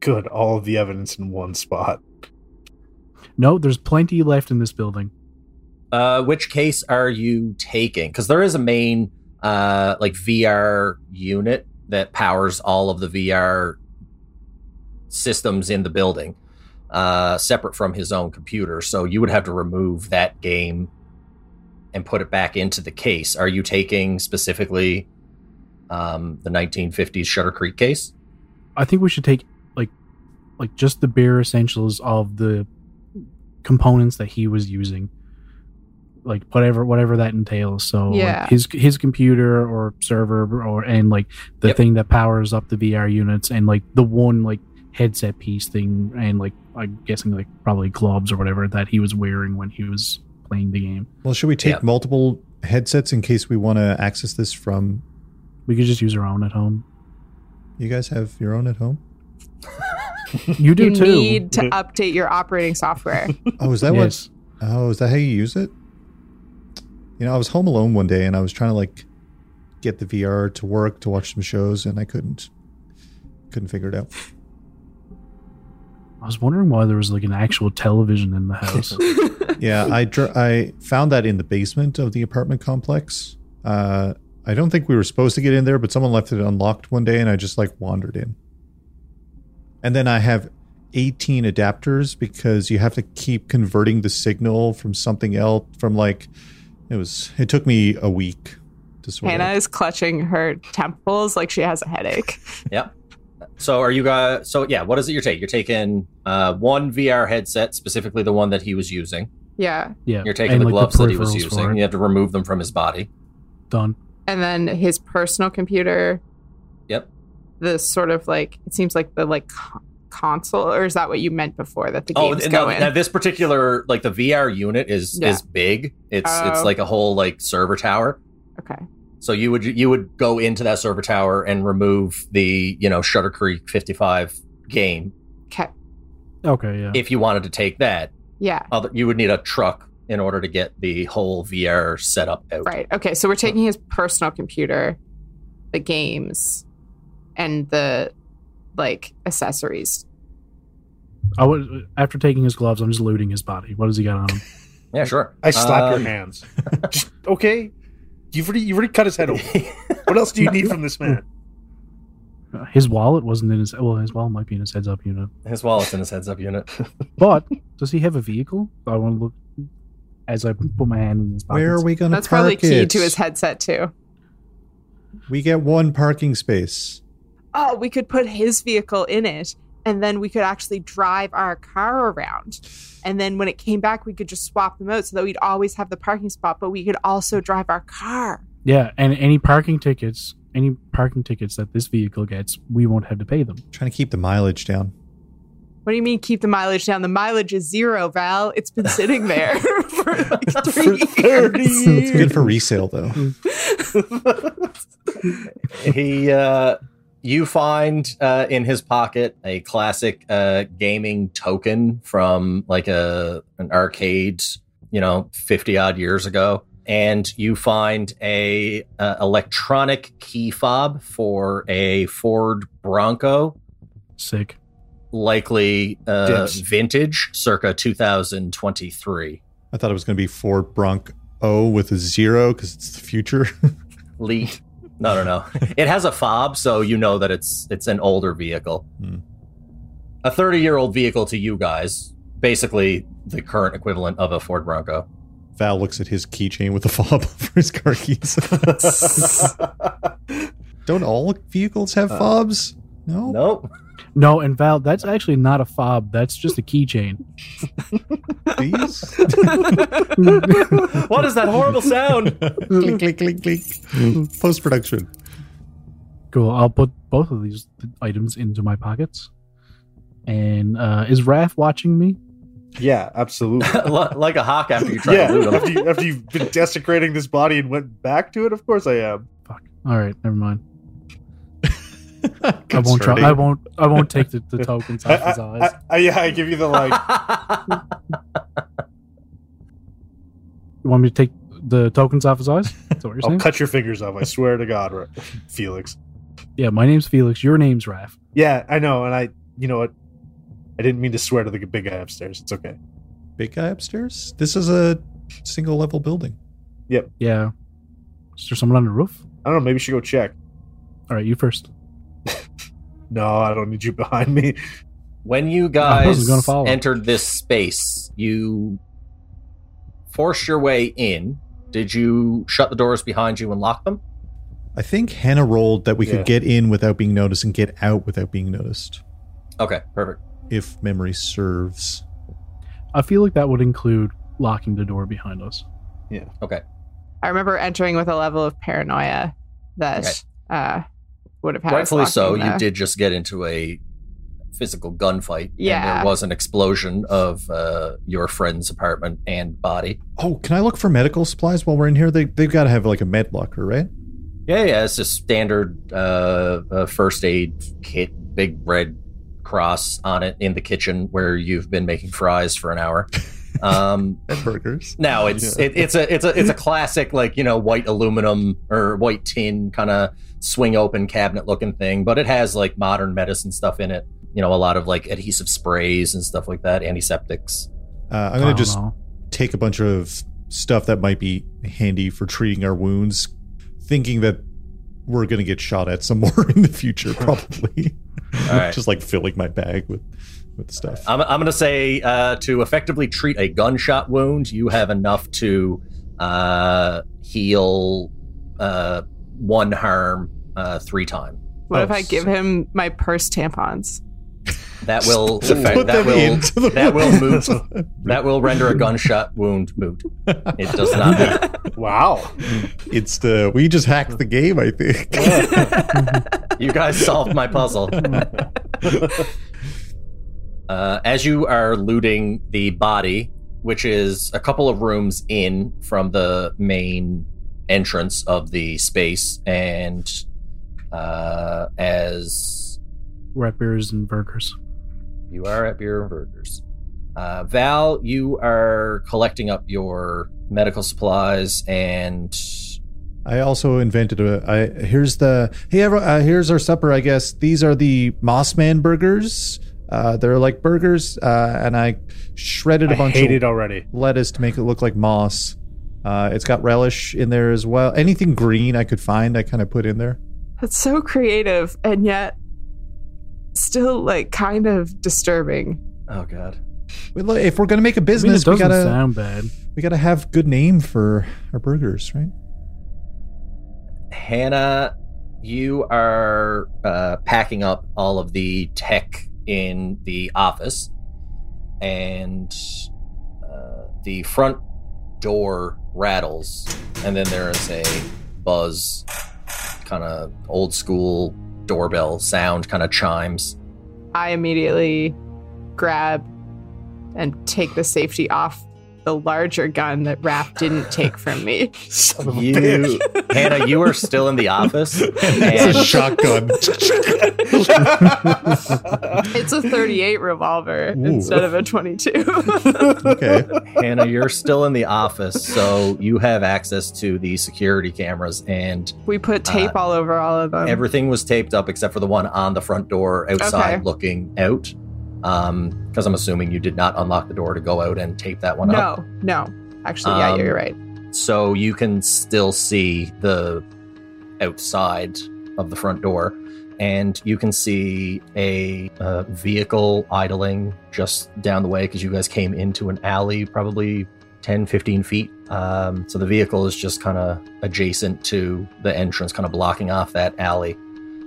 Good. All of the evidence in one spot. No, there's plenty left in this building. Uh, which case are you taking? Because there is a main uh, like V R unit that powers all of the V R systems in the building, uh, separate from his own computer. So you would have to remove that game and put it back into the case. Are you taking specifically um, the nineteen fifties Shutter Creek case? I think we should take like like just the bare essentials of the components that he was using, like whatever whatever that entails. So yeah. like his his computer or server or and like the yep. thing that powers up the V R units, and like the one like headset piece thing, and like I'm guessing like probably gloves or whatever that he was wearing when he was playing the game. Well, should we take yeah. multiple headsets in case we want to access this from... We could just use our own at home. You guys have your own at home? You do you too. You need to update your operating software. Oh, is that yes. what? Oh, is that how you use it? You know, I was home alone one day and I was trying to like get the V R to work to watch some shows, and I couldn't couldn't figure it out. I was wondering why there was like an actual television in the house. Yeah, I dr- I found that in the basement of the apartment complex. Uh, I don't think we were supposed to get in there, but someone left it unlocked one day and I just like wandered in. And then I have eighteen adapters because you have to keep converting the signal from something else from like it was it took me a week to sort Hannah out. Is clutching her temples like she has a headache. Yep. So are you guys so yeah, what is it you're taking? You're taking uh, one V R headset, specifically the one that he was using. Yeah. Yeah. You're taking and the like gloves the that he was using. You had to remove them from his body. Done. And then his personal computer. Yep. The sort of like, it seems like the like console, or is that what you meant before that the games oh, go no, in? Now this particular, like the V R unit is yeah. is big. It's oh. it's like a whole like server tower. Okay. So you would you would go into that server tower and remove the, you know, Shutter Creek fifty-five game. Okay. Okay, yeah. If you wanted to take that. Yeah. Other, you would need a truck in order to get the whole V R setup out. Right. Okay, so we're taking his personal computer, the games, and the like accessories. I would after taking his gloves, I'm just looting his body. What does he got on him? Yeah, sure. I slap uh, your hands. Okay, you've already you've already cut his head off. What else do you need from this man? His wallet wasn't in his. Well, his wallet might be in his heads up unit. His wallet's in his heads up unit. But does he have a vehicle? I want to look as I put my hand in his pocket. Where are we going to? That's park probably key it? To his headset too. We get one parking space. Oh, we could put his vehicle in it, and then we could actually drive our car around. And then when it came back, we could just swap them out so that we'd always have the parking spot, but we could also drive our car. Yeah, and any parking tickets, any parking tickets that this vehicle gets, we won't have to pay them. Trying to keep the mileage down. What do you mean keep the mileage down? The mileage is zero, Val. It's been sitting there for like three for thirty years. It's good for resale, though. he... uh You find uh, in his pocket a classic uh, gaming token from like a an arcade, you know, fifty odd years ago, and you find a uh, electronic key fob for a Ford Bronco. Sick. Likely uh, vintage, circa two thousand twenty-three. I thought it was going to be Ford Bronco with a zero because it's the future. Leet. No, no, no. It has a fob, so you know that it's it's an older vehicle. Hmm. A thirty-year-old vehicle to you guys. Basically, the current equivalent of a Ford Bronco. Val looks at his keychain with a fob for his car keys. Don't all vehicles have fobs? No? Nope. No, and Val, that's actually not a fob. That's just a keychain. Please? What is that horrible sound? Click, click, click, click. Post-production. Cool. I'll put both of these items into my pockets. And uh, is Raph watching me? Yeah, absolutely. Like a hawk after you try yeah, to loot him. After, after you've been desecrating this body and went back to it, of course I am. Fuck. All right, never mind. I won't try. I won't. I won't take the, the tokens off his eyes. I, I, I, yeah, I give you the like. You want me to take the tokens off his eyes? That's what you're I'll saying? Cut your fingers off. I swear to God, Felix. Yeah, my name's Felix. Your name's Raph. Yeah, I know, and I. You know what? I didn't mean to swear to the big guy upstairs. It's okay. Big guy upstairs. This is a single level building. Yep. Yeah. Is there someone on the roof? I don't know. Maybe we should go check. All right, you first. No, I don't need you behind me. When you guys entered this space, you forced your way in. Did you shut the doors behind you and lock them? I think Hannah rolled that we yeah. could get in without being noticed and get out without being noticed. Okay, perfect. If memory serves. I feel like that would include locking the door behind us. Yeah. Okay. I remember entering with a level of paranoia that... Okay. Uh, would have had rightfully so. You did just get into a physical gunfight. Yeah. And there was an explosion of uh, your friend's apartment and body. Oh, can I look for medical supplies while we're in here? They, they've got to have like a med locker, right? Yeah, yeah. It's just standard uh, uh, first aid kit, big red cross on it in the kitchen where you've been making fries for an hour. Um, and burgers. Now it's yeah. it, it's a it's a it's a classic, like, you know, white aluminum or white tin kind of swing open cabinet looking thing, but it has like modern medicine stuff in it. You know, a lot of like adhesive sprays and stuff like that, antiseptics. Uh, I'm gonna just know. take a bunch of stuff that might be handy for treating our wounds, thinking that we're gonna get shot at some more in the future, probably. All right. Just like filling my bag with. With stuff. I'm, I'm going to say uh, to effectively treat a gunshot wound, you have enough to uh, heal uh, one harm uh, three times. What oh, if I so. give him my purse tampons? That will effect, that will that will move that will render a gunshot wound moot. It does not. Move. Wow! It's the we just hacked the game. I think you guys solved my puzzle. Uh, as you are looting the body, which is a couple of rooms in from the main entrance of the space, and uh, as... We're at Beers and Burgers. You are at Beer and Burgers. Uh, Val, you are collecting up your medical supplies, and... I also invented a... I, here's the... Hey, uh, here's our supper, I guess. These are the Mossman Burgers... Uh, they're like burgers, uh, and I shredded a I bunch hate of it already. lettuce to make it look like moss. Uh, it's got relish in there as well. Anything green I could find, I kind of put in there. That's so creative, and yet still like kind of disturbing. Oh God! If we're gonna make a business, I mean, it doesn't we gotta sound bad. We gotta have good name for our burgers, right? Hannah, you are uh, packing up all of the tech in the office, and uh, the front door rattles, and then there is a buzz, kind of old school doorbell sound, kind of chimes. I immediately grab and take the safety off the larger gun that Raph didn't take from me. Son of a you, bitch. Hannah, you are still in the office. It's a shotgun. It's a thirty-eight revolver Ooh. instead of a twenty-two. Okay. Hannah, you're still in the office, so you have access to the security cameras, and we put tape uh, all over all of them. Everything was taped up except for the one on the front door outside, okay. looking out. Um, because I'm assuming you did not unlock the door to go out and tape that one no, up. No, no. Actually, yeah, um, you're right. So you can still see the outside of the front door, and you can see a uh, vehicle idling just down the way because you guys came into an alley probably ten, fifteen feet. Um, so the vehicle is just kind of adjacent to the entrance, kind of blocking off that alley.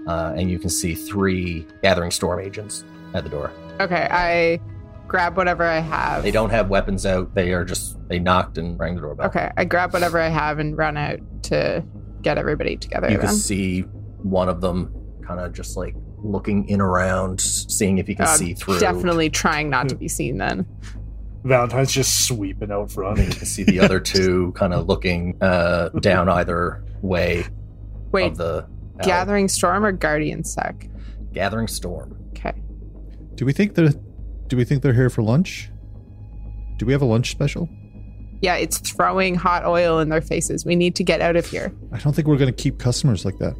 Uh, and you can see three Gathering Storm agents at the door. Okay, I grab whatever I have. They don't have weapons out. They are just, they knocked and rang the doorbell. Okay, I grab whatever I have and run out to get everybody together. You then. can see one of them kind of just like looking in around, seeing if he can um, see through. Definitely trying not to be seen then. Valentine's just sweeping out front. You can see the other two kind of looking uh, down either way. Wait, of the Gathering Storm or Guardian Sec? Gathering Storm. Do we think they're do we think they're here for lunch? Do we have a lunch special? Yeah, it's throwing hot oil in their faces. We need to get out of here. I don't think we're going to keep customers like that.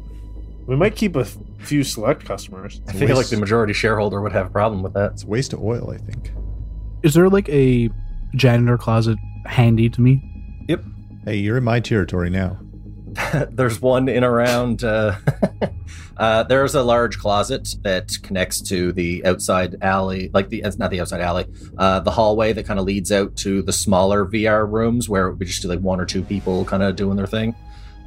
We might keep a few select customers. I feel like the majority shareholder would have a problem with that. It's a waste of oil, I think. Is there like a janitor closet handy to me? Yep. Hey, you're in my territory now. There's one in around. Uh, uh, there's a large closet that connects to the outside alley, like the it's not the outside alley, uh, the hallway that kind of leads out to the smaller V R rooms where we just do like one or two people kind of doing their thing,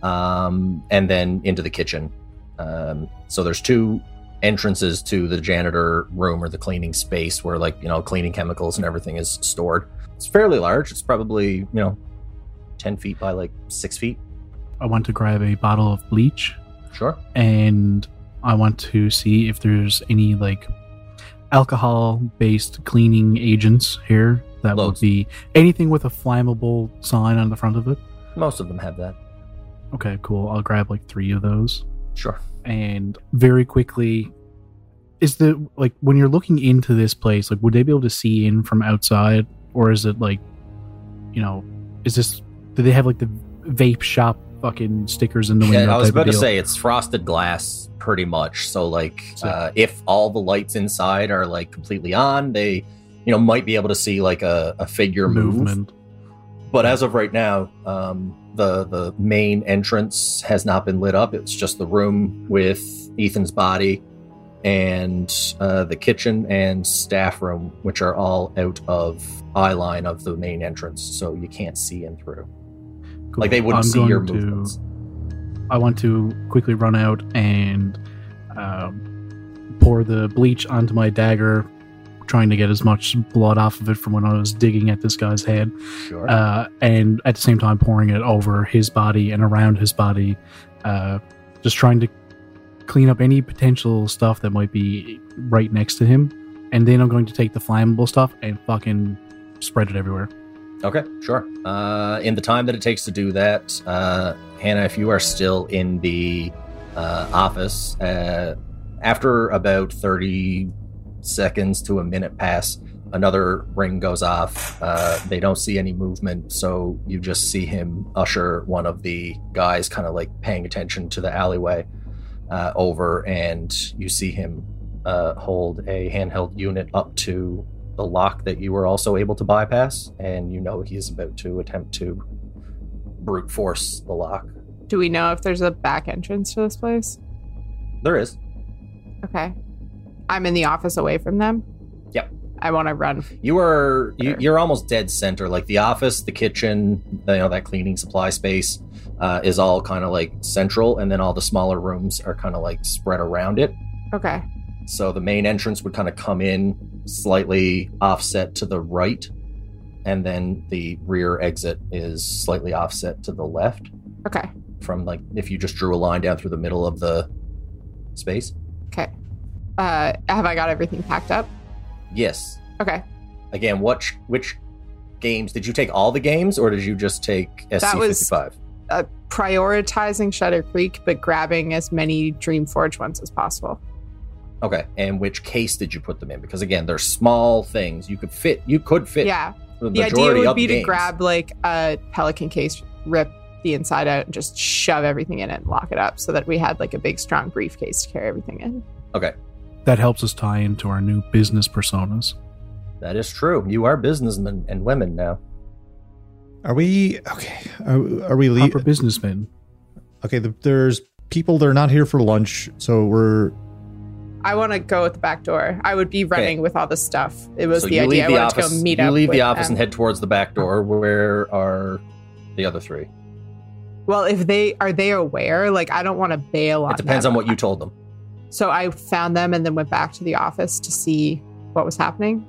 um, and then into the kitchen. Um, so there's two entrances to the janitor room or the cleaning space where like you know cleaning chemicals and everything is stored. It's fairly large. It's probably you know ten feet by like six feet. I want to grab a bottle of bleach. Sure. And I want to see if there's any like alcohol-based cleaning agents here that Loads. would be anything with a flammable sign on the front of it. Most of them have that. Okay, cool. I'll grab like three of those. Sure. And very quickly is the, like, when you're looking into this place, like, would they be able to see in from outside, or is it like, you know, is this, do they have like the vape shop fucking stickers in the window? Yeah, I was about to say it's frosted glass pretty much. So like, so, uh, if all the lights inside are like completely on, they, you know, might be able to see like a, a figure movement. Move. But as of right now, um, the the main entrance has not been lit up. It's just the room with Ethan's body and uh, the kitchen and staff room, which are all out of eye line of the main entrance, so you can't see in through. Cool. Like, they wouldn't I'm see your to, movements. I want to quickly run out and um, pour the bleach onto my dagger, trying to get as much blood off of it from when I was digging at this guy's head. Sure. Uh, and at the same time pouring it over his body and around his body, uh, just trying to clean up any potential stuff that might be right next to him. And then I'm going to take the flammable stuff and fucking spread it everywhere. Okay, sure. Uh, in the time that it takes to do that, uh, Hannah, if you are still in the uh, office, uh, after about thirty seconds to a minute pass, another ring goes off. Uh, they don't see any movement, so you just see him usher one of the guys kind of like paying attention to the alleyway uh, over, and you see him uh, hold a handheld unit up to the lock that you were also able to bypass, and you know he is about to attempt to brute force the lock. Do we know if there's a back entrance to this place? There is. Okay. I'm in the office away from them. Yep. I want to run. You are, you, you're almost dead center. Like the office, the kitchen, you know, that cleaning supply space uh, is all kind of like central. And then all the smaller rooms are kind of like spread around it. Okay. So the main entrance would kind of come in slightly offset to the right. And then the rear exit is slightly offset to the left. Okay. From like, if you just drew a line down through the middle of the space. Okay. Uh, have I got everything packed up? Yes. Okay. Again, what sh- which games? Did you take all the games, or did you just take S C fifty-five? That was uh, prioritizing Shutter Creek, but grabbing as many Dreamforge ones as possible. Okay. And which case did you put them in? Because again, they're small things. You could fit. You could fit. Yeah. The, the idea would be to games. grab like a Pelican case, rip the inside out, and just shove everything in it and lock it up, so that we had like a big, strong briefcase to carry everything in. Okay. That helps us tie into our new business personas. That is true. You are businessmen and women now. Are we... Okay. Are, are we... Le- Proper businessmen. Okay, the, there's people that are not here for lunch, so we're... I want to go at the back door. I would be running okay. with all this stuff. It was so the idea. The I wanted office, to go meet you up You leave with the office them. and head towards the back door. Where are the other three? Well, if they... Are they aware? Like, I don't want to bail on them. It depends them. on what you told them. So I found them and then went back to the office to see what was happening.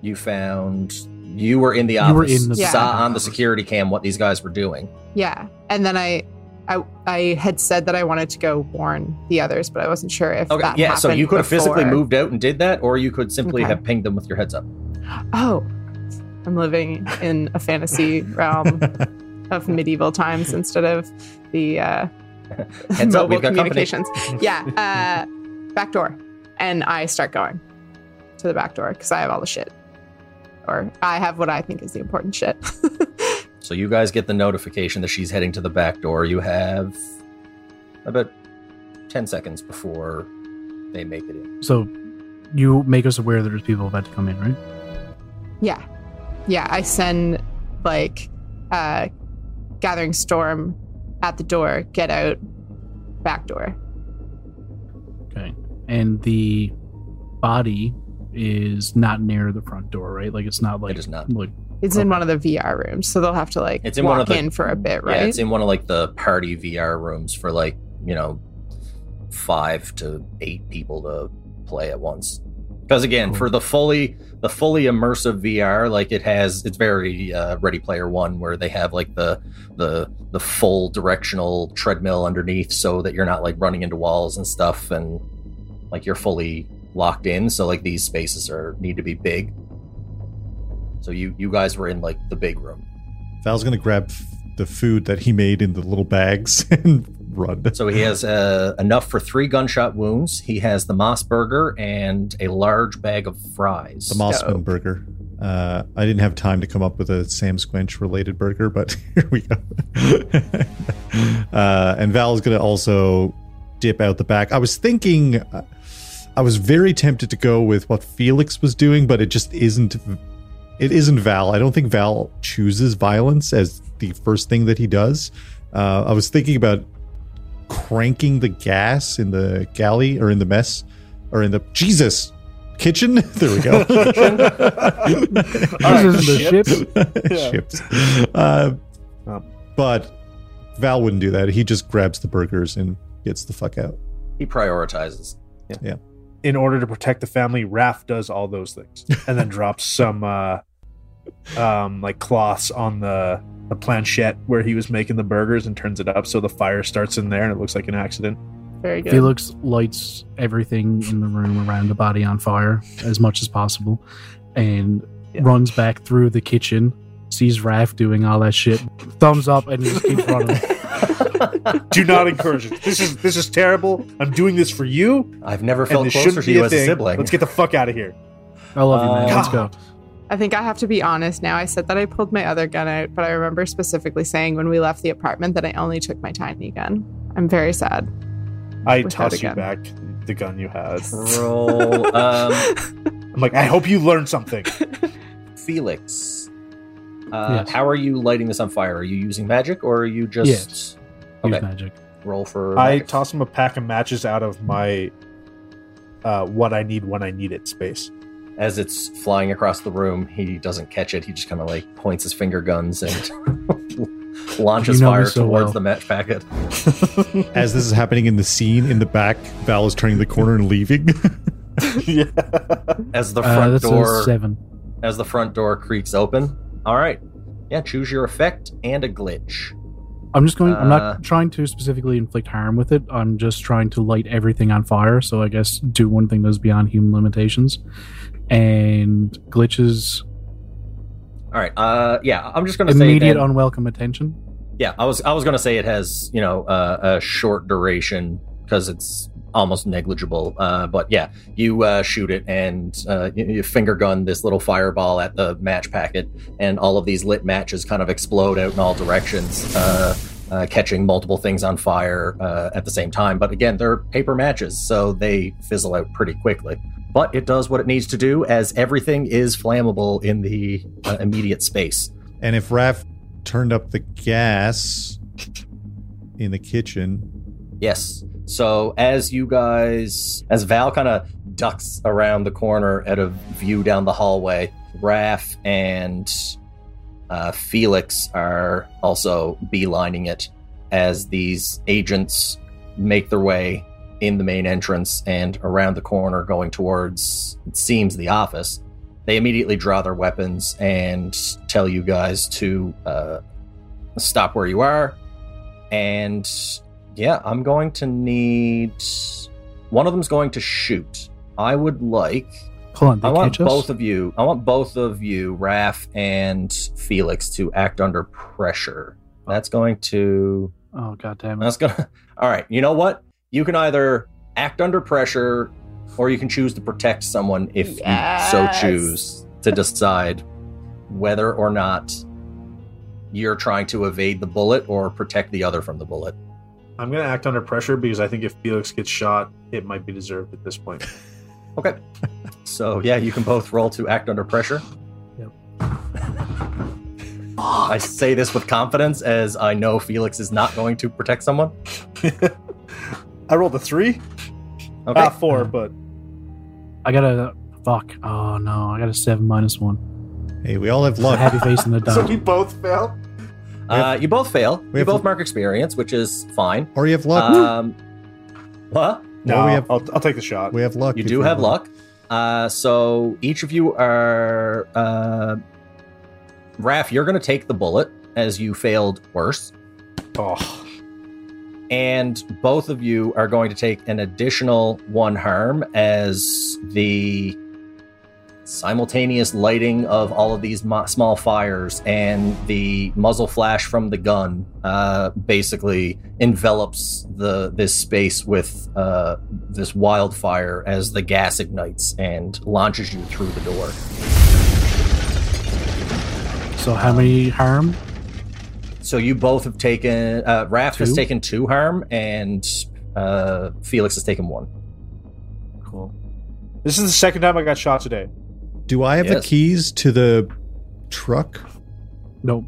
You found... You were in the office. You were in the yeah. Saw on the security cam what these guys were doing. Yeah. And then I I, I had said that I wanted to go warn the others, but I wasn't sure if okay, that yeah, happened Yeah, so you could before. have physically moved out and did that, or you could simply okay. have pinged them with your heads up. Oh. I'm living in a fantasy realm of medieval times instead of the... Uh, Heads up, we've got communications. yeah, uh, back door, and I start going to the back door because I have all the shit, or I have what I think is the important shit. So you guys get the notification that she's heading to the back door. You have about ten seconds before they make it in. So you make us aware that there's people about to come in, right? Yeah, yeah. I send like uh, Gathering Storm. At the door, get out, back door. Okay. And the body is not near the front door, right? Like, it's not like... It is not. Like, it's okay. in one of the V R rooms, so they'll have to, like, it's in walk one of the, in for a bit, right? Yeah, it's in one of, like, the party V R rooms for, like, you know, five to eight people to play at once. Because, again, cool. for the fully... The fully immersive V R, like it has, it's very uh, Ready Player One, where they have like the the the full directional treadmill underneath, so that you're not like running into walls and stuff, and like you're fully locked in. So like these spaces are need to be big. So you you guys were in like the big room. Val's gonna grab the food that he made in the little bags and run. So he has uh, enough for three gunshot wounds. He has the Moss burger and a large bag of fries. The Mossman oh. burger. Uh, I didn't have time to come up with a Sam Squinch related burger, but here we go. uh, and Val's going to also dip out the back. I was thinking, uh, I was very tempted to go with what Felix was doing, but it just isn't. It isn't Val. I don't think Val chooses violence as the first thing that he does. Uh, I was thinking about cranking the gas in the galley or in the mess or in the Jesus kitchen. There we go. All right. The ships. Yeah. ships. Uh, but Val wouldn't do that. He just grabs the burgers and gets the fuck out. He prioritizes. Yeah. yeah. In order to protect the family, Raph does all those things and then drops some uh, um, like cloths on the, the planchette where he was making the burgers and turns it up so the fire starts in there and it looks like an accident. Very good. Felix lights everything in the room around the body on fire as much as possible and yeah. runs back through the kitchen, sees Raph doing all that shit, thumbs up, and just keeps running. Do not encourage it. This is this is terrible. I'm doing this for you. I've never felt closer to you as a sibling. Let's get the fuck out of here. I love you, man. Uh, Let's go. I think I have to be honest now. I said that I pulled my other gun out, but I remember specifically saying when we left the apartment that I only took my tiny gun. I'm very sad. I toss you back the gun you had. Roll. Um, I'm like, I hope you learned something. Felix, uh, yes. how are you lighting this on fire? Are you using magic or are you just... Yes. Okay. Magic. Roll for magic. I toss him a pack of matches out of my uh, what I need when I need it space. As it's flying across the room, he doesn't catch it. He just kind of like points his finger guns and launches you know fire so towards well. the match packet. As this is happening in the scene in the back, Val is turning the corner and leaving. yeah. As the front uh, door seven. As the front door creaks open. All right. Yeah, choose your effect and a glitch. I'm just going, I'm not uh, trying to specifically inflict harm with it. I'm just trying to light everything on fire. So I guess do one thing that is beyond human limitations and glitches. All right. Uh, yeah, I'm just going to say immediate that, unwelcome attention. Yeah, I was I was going to say it has, you know, uh, a short duration because it's almost negligible. Uh, but yeah, you uh, shoot it and uh, you, you finger gun this little fireball at the match packet, and all of these lit matches kind of explode out in all directions, uh, uh, catching multiple things on fire uh, at the same time. But again, they're paper matches, so they fizzle out pretty quickly. But it does what it needs to do, as everything is flammable in the uh, immediate space. And if Raph turned up the gas in the kitchen... Yes. So as you guys, as Val kind of ducks around the corner at a view down the hallway, Raph and uh, Felix are also beelining it as these agents make their way in the main entrance and around the corner going towards, it seems, the office. They immediately draw their weapons and tell you guys to uh, stop where you are and... Yeah, I'm going to need... One of them's going to shoot. I would like... Hold on, they I want both us? of you... I want both of you, Raph and Felix, to act under pressure. That's going to... Oh, goddammit. That's going to... All right, you know what? You can either act under pressure, or you can choose to protect someone if yes. you so choose to decide whether or not you're trying to evade the bullet or protect the other from the bullet. I'm going to act under pressure because I think if Felix gets shot, it might be deserved at this point. Okay. So, yeah, you can both roll to act under pressure. Yep. I say this with confidence as I know Felix is not going to protect someone. I rolled a three. Okay. Not four, but... I got a... Fuck. Oh, no. I got a seven minus one. Hey, we all have luck. Happy face in the dark. So we both failed? Uh, you both fail. We you both l- mark experience, which is fine. Or you have luck. Um, what? No, we have, I'll, I'll take the shot. We have luck. You do have luck. Uh, so each of you are... Uh, Raph, you're going to take the bullet as you failed worse. Oh. And both of you are going to take an additional one harm as the simultaneous lighting of all of these mo- small fires and the muzzle flash from the gun uh, basically envelops the this space with uh, this wildfire as the gas ignites and launches you through the door. So how many harm? So you both have taken, uh, Raph two? has taken two harm, and uh, Felix has taken one. Cool. This is the second time I got shot today. Do I have yes. the keys to the truck? Nope.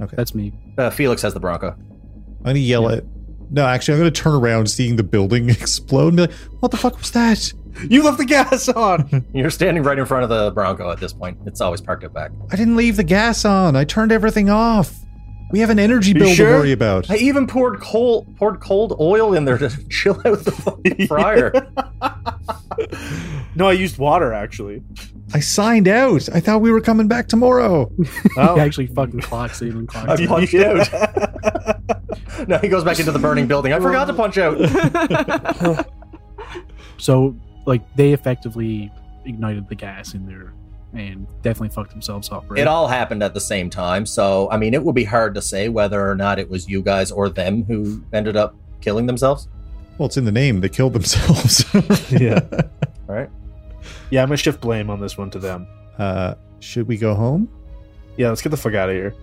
Okay. That's me. Uh, Felix has the Bronco. I'm going to yell yeah. at... No, actually, I'm going to turn around seeing the building explode and be like, what the fuck was that? You left the gas on! You're standing right in front of the Bronco at this point. It's always parked up back. I didn't leave the gas on. I turned everything off. We have an energy bill sure? to worry about. I even poured coal, poured cold oil in there to chill out the fucking fryer. No, I used water, actually. I signed out. I thought we were coming back tomorrow. Oh. He actually fucking clocks even clocks. I punched out. No, he goes back into the burning building. I forgot to punch out. So, like, they effectively ignited the gas in there and definitely fucked themselves up, right? It all happened at the same time. So, I mean, it would be hard to say whether or not it was you guys or them who ended up killing themselves. Well, it's in the name. They killed themselves. Yeah. All right. Yeah, I'm going to shift blame on this one to them. Uh, should we go home? Yeah, let's get the fuck out of here.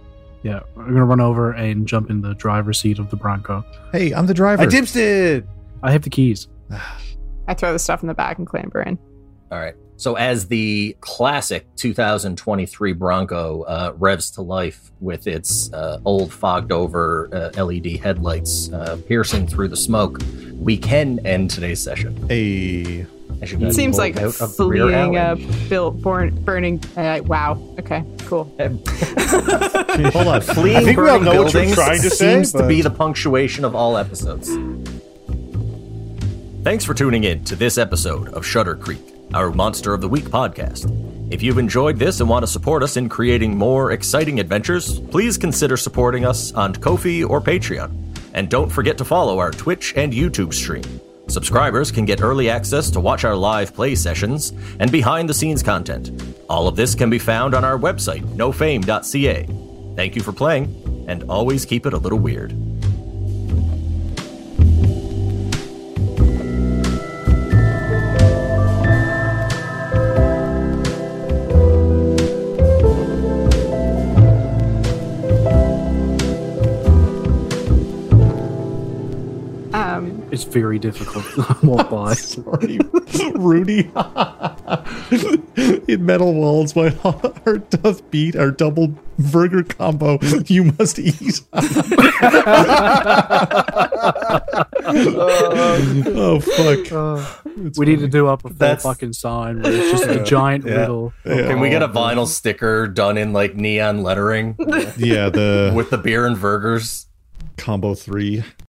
Yeah, we're going to run over and jump in the driver's seat of the Bronco. Hey, I'm the driver. I dipsted. I have the keys. I throw the stuff in the back and clamber in. All right. So as the classic two thousand twenty-three Bronco uh, revs to life with its uh, old fogged over uh, L E D headlights uh, piercing through the smoke, we can end today's session. Hey. It seems like fleeing a bill, born, burning. Uh, wow. Okay, cool. Hold on. Fleeing I think burning we all know buildings what you're trying to seems say, but... to be the punctuation of all episodes. Thanks for tuning in to this episode of Shutter Creek, our Monster of the Week podcast. If you've enjoyed this and want to support us in creating more exciting adventures, please consider supporting us on Ko-fi or Patreon. And don't forget to follow our Twitch and YouTube stream. Subscribers can get early access to watch our live play sessions and behind-the-scenes content. All of this can be found on our website, no fame dot c a. Thank you for playing, and always keep it a little weird. It's very difficult. I won't lie. Sorry, Rudy. In metal walls, my heart doth beat. Our double burger combo, you must eat. Oh fuck! Uh, we funny. Need to do up a full fucking sign where it's just yeah, a giant yeah, riddle. Yeah. Can we get a vinyl sticker done in like neon lettering? Yeah, the with the beer and burgers combo three.